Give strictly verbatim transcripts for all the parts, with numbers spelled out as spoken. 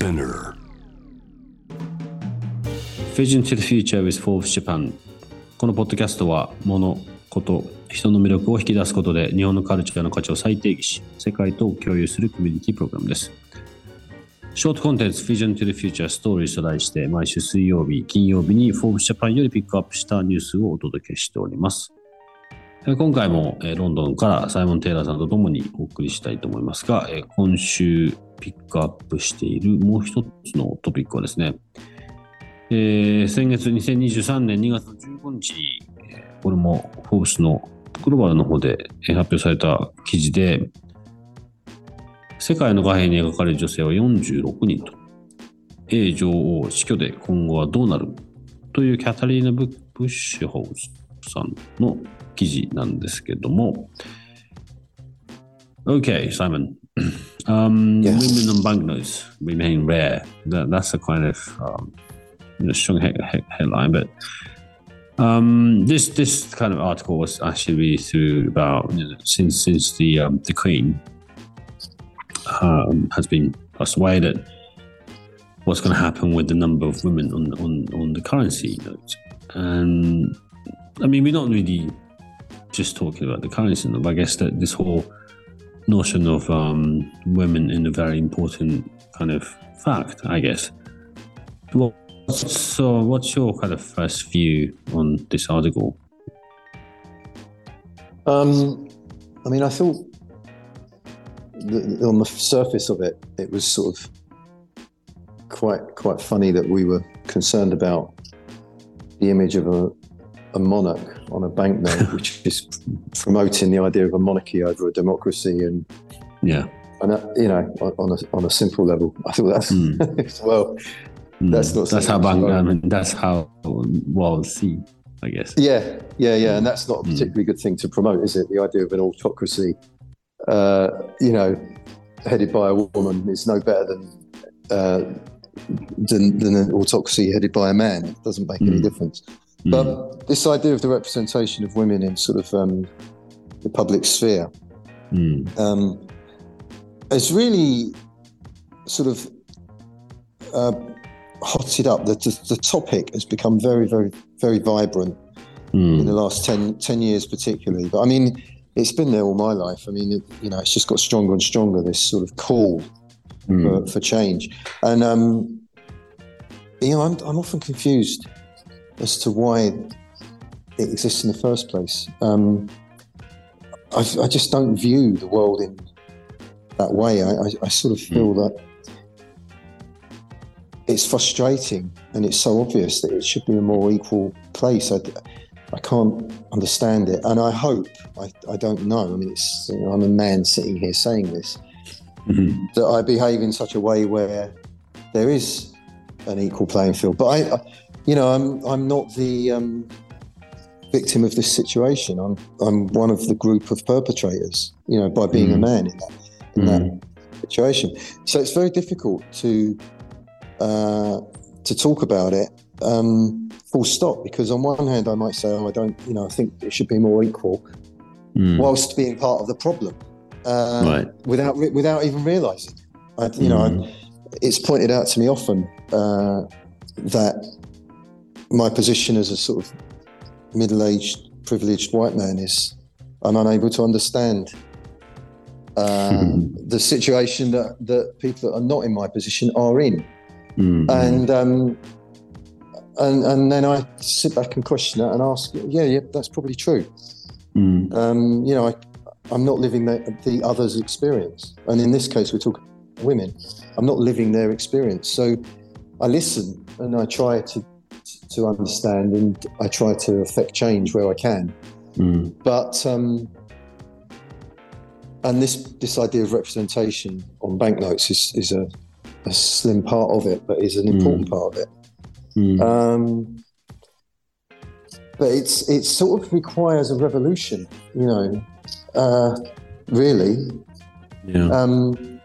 Spinner Vision to the Future with Forbes Japan。 このポッドキャストは物、こと、人の魅力を引き出すことで日本のカルチャーの価値を再定義し、世界と共有するコミュニティプログラムです。ショートコンテンツ Vision to the Future Stories と題して、毎週水曜日、金曜日に Forbes Japan よりピックアップしたニュースをお届けしております。今回もロンドンからサイモン・テイラーさんとともにお送りしたいと思いますが、今週ピックアップしているもう一つのトピックはですね、えー、先月にせんにじゅうさんねんにがつじゅうごにちに、これもフォーブスのグローバルの方で発表された記事で、世界の貨幣に描かれる女性はよんじゅうろくにんと、英女王死去で今後はどうなるというキャタリーナ・ブッシュホーさんの記事なんですけども。 Okay, Simon. Um, yes. Women on banknotes remain rare. That, that's a kind of、um,A strong headline, but um, this this kind of article was actually really through about, you know, since since the um, the Queen um, has been passed away, that what's going to happen with the number of women on on on the currency note. And I mean, we're not really just talking about the currency note, but I guess that this whole notion of um, women in a very important kind of fact, I guess. Well,So, what's your kind of first view on this article? Um, I mean, I thought that on the surface of it, it was sort of quite quite funny that we were concerned about the image of a, a monarch on a banknote, which is promoting the idea of a monarchy over a democracy, and yeah, and uh, you know, on a on a simple level, I thought that's mm. well.That's not that's how bank, I mean, that's how we'll see, I guess. Yeah, yeah, yeah, and that's not a particularly mm. good thing to promote, is it? The idea of an autocracy, uh, you know, headed by a woman is no better than uh, than, than an autocracy headed by a man. It doesn't make mm. any difference. Mm. But this idea of the representation of women in sort of um, the public sphere, mm. um, it's really sort of. Uh,hotted up. The, the topic has become very, very, very vibrant mm. in the last ten, ten years particularly. But I mean, it's been there all my life. I mean, it, you know, it's just got stronger and stronger, this sort of call mm. for, for change. And, um, you know, I'm, I'm often confused as to why it exists in the first place. Um, I, I just don't view the world in that way. I, I, I sort of feel mm. that it's frustrating, and it's so obvious that it should be a more equal place. I, I can't understand it, and I hope, I, I don't know, I mean, it's, you know, I'm a man sitting here saying this, mm-hmm. that I behave in such a way where there is an equal playing field. But I, I you know, I'm, I'm not the um, victim of this situation. I'm, I'm one of the group of perpetrators, you know, by being mm-hmm. a man in that, in mm-hmm. that situation. So it's very difficult to...Uh, to talk about it, um, full stop, because on one hand I might say, oh, I don't, you know, I think it should be more equal, mm. whilst being part of the problem, uh, right. without without even realising. I, you mm. know, I, it's pointed out to me often uh, that my position as a sort of middle-aged, privileged white man is I'm unable to understand uh, the situation that, that people that are not in my position are in.Mm-hmm. And, um, and and then I sit back and question it and ask, yeah, yeah, that's probably true. Mm. Um, you know, I, I'm not living the, the other's experience. And in this case, we're talking women. I'm not living their experience. So I listen and I try to, to understand, and I try to affect change where I can. Mm. But, um, and this, this idea of representation on banknotes is, is a, a slim part of it, but is an important mm. part of it. Mm. Um, but it's it sort of requires a revolution, you know, uh, really. Yeah. Um,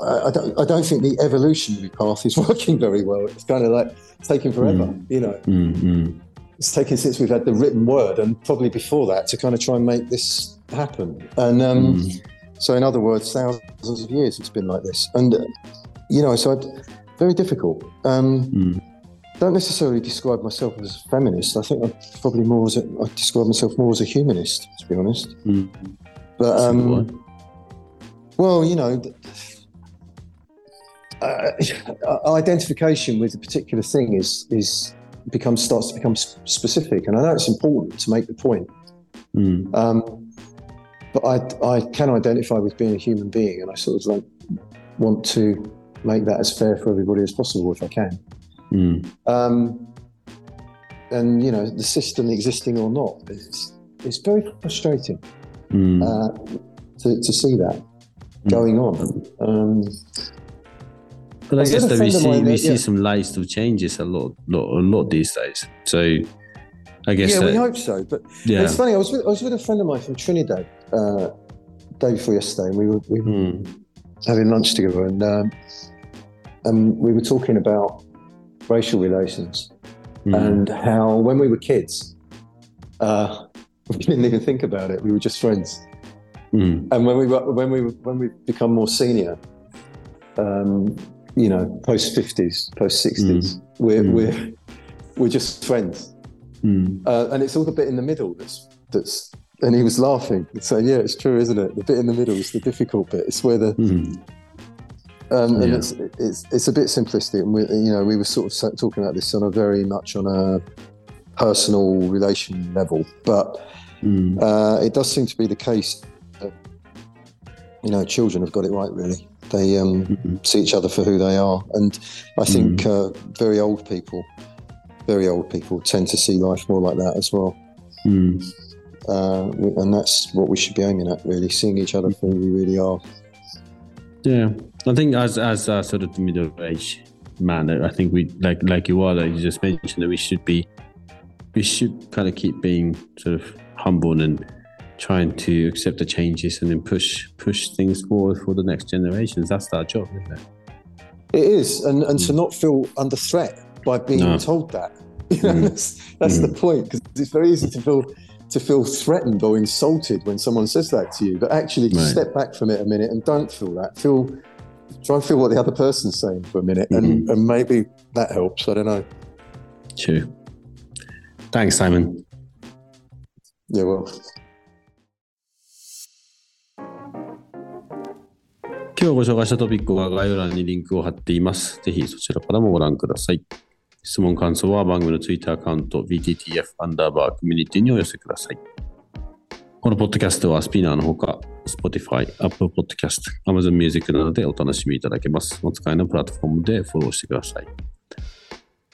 I, I don't I don't think the evolutionary path is working very well. It's kind of like it's taking forever, mm. you know. Mm-hmm. It's taken since we've had the written word and probably before that to kind of try and make this happen. And um, mm. so in other words, thousands of years it's been like this. And, uh, you know, so I'd, very difficult. Um, mm. Don't necessarily describe myself as a feminist. I think I probably more as a, I describe myself more as a humanist, to be honest. Mm. But, um, well, you know, uh, identification with a particular thing is is... becomes starts to become specific, and I know it's important to make the point. Mm. Um, but I I can identify with being a human being, and I sort of like want to make that as fair for everybody as possible if I can. Mm. Um, and you know, the system existing or not, it's it's very frustrating mm. uh, to to see that mm. going on. Um, But I guess that we see we see some lights of changes a lot, lot, a lot these days. So I guess yeah, that, we hope so. But yeah. It's funny. I was with, I was with a friend of mine from Trinidad uh, day before yesterday, and we were we mm. were having lunch together, and um, and we were talking about racial relations mm. and how when we were kids, uh, we didn't even think about it. We were just friends, mm. and when we were, when we when we become more senior. Um, you know, post fifties, post sixties, mm. we're mm. we're we're just friends, mm. uh, and it's all the bit in the middle that's that's. And he was laughing, saying, "Yeah, it's true, isn't it? The bit in the middle is the difficult bit. It's where the mm. um, and yeah. it's it's it's a bit simplistic. And we, you know, we were sort of talking about this on a very much on a personal relation level, but mm. uh, it does seem to be the case that, you know, children have got it right, really." They um, mm-hmm. see each other for who they are, and I think mm. uh, very old people, very old people tend to see life more like that as well. Mm. Uh, and that's what we should be aiming at, really, seeing each other for who we really are. Yeah, I think as as a sort of middle-aged man, I think we like like you are, like you just mentioned, that we should be, we should kind of keep being sort of humble and. Trying to accept the changes and then push push things forward for the next generations. That's our job, isn't it? It is, and and mm. to not feel under threat by being no. told that. You know, mm. that's, that's mm. the point, because it's very easy to feel to feel threatened or insulted when someone says that to you. But actually, right. step back from it a minute and don't feel that. Feel try and feel what the other person's saying for a minute, mm-hmm. and and maybe that helps. I don't know. True. Thanks, Simon. Yeah, well.今日ご紹介したトピックは概要欄にリンクを貼っています。ぜひそちらからもご覧ください。質問感想は番組のツイッターアカウント ビーティーティーエフ アンダーバーコミュニティにお寄せください。このポッドキャストはスピナーのほか Spotify、Apple Podcast、Amazon Music などでお楽しみいただけます。お使いのプラットフォームでフォローしてください。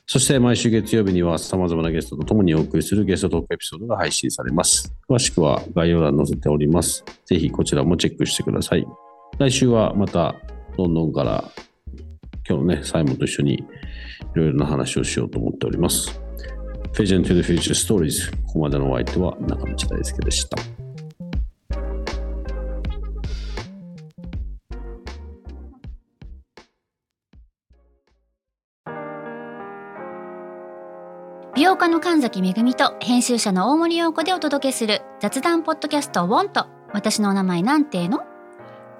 そして毎週月曜日には様々なゲストと共にお送りするゲストトークエピソードが配信されます。詳しくは概要欄に載せております。ぜひこちらもチェックしてください。来週はまたロンドンから今日のねサイモンと一緒にいろいろな話をしようと思っております。 Vision to the Future Stories、 ここまでのお相手は中道大輔でした。美容家の神崎めぐみと編集者の大森洋子でお届けする雑談ポッドキャスト Want 私のお名前なんての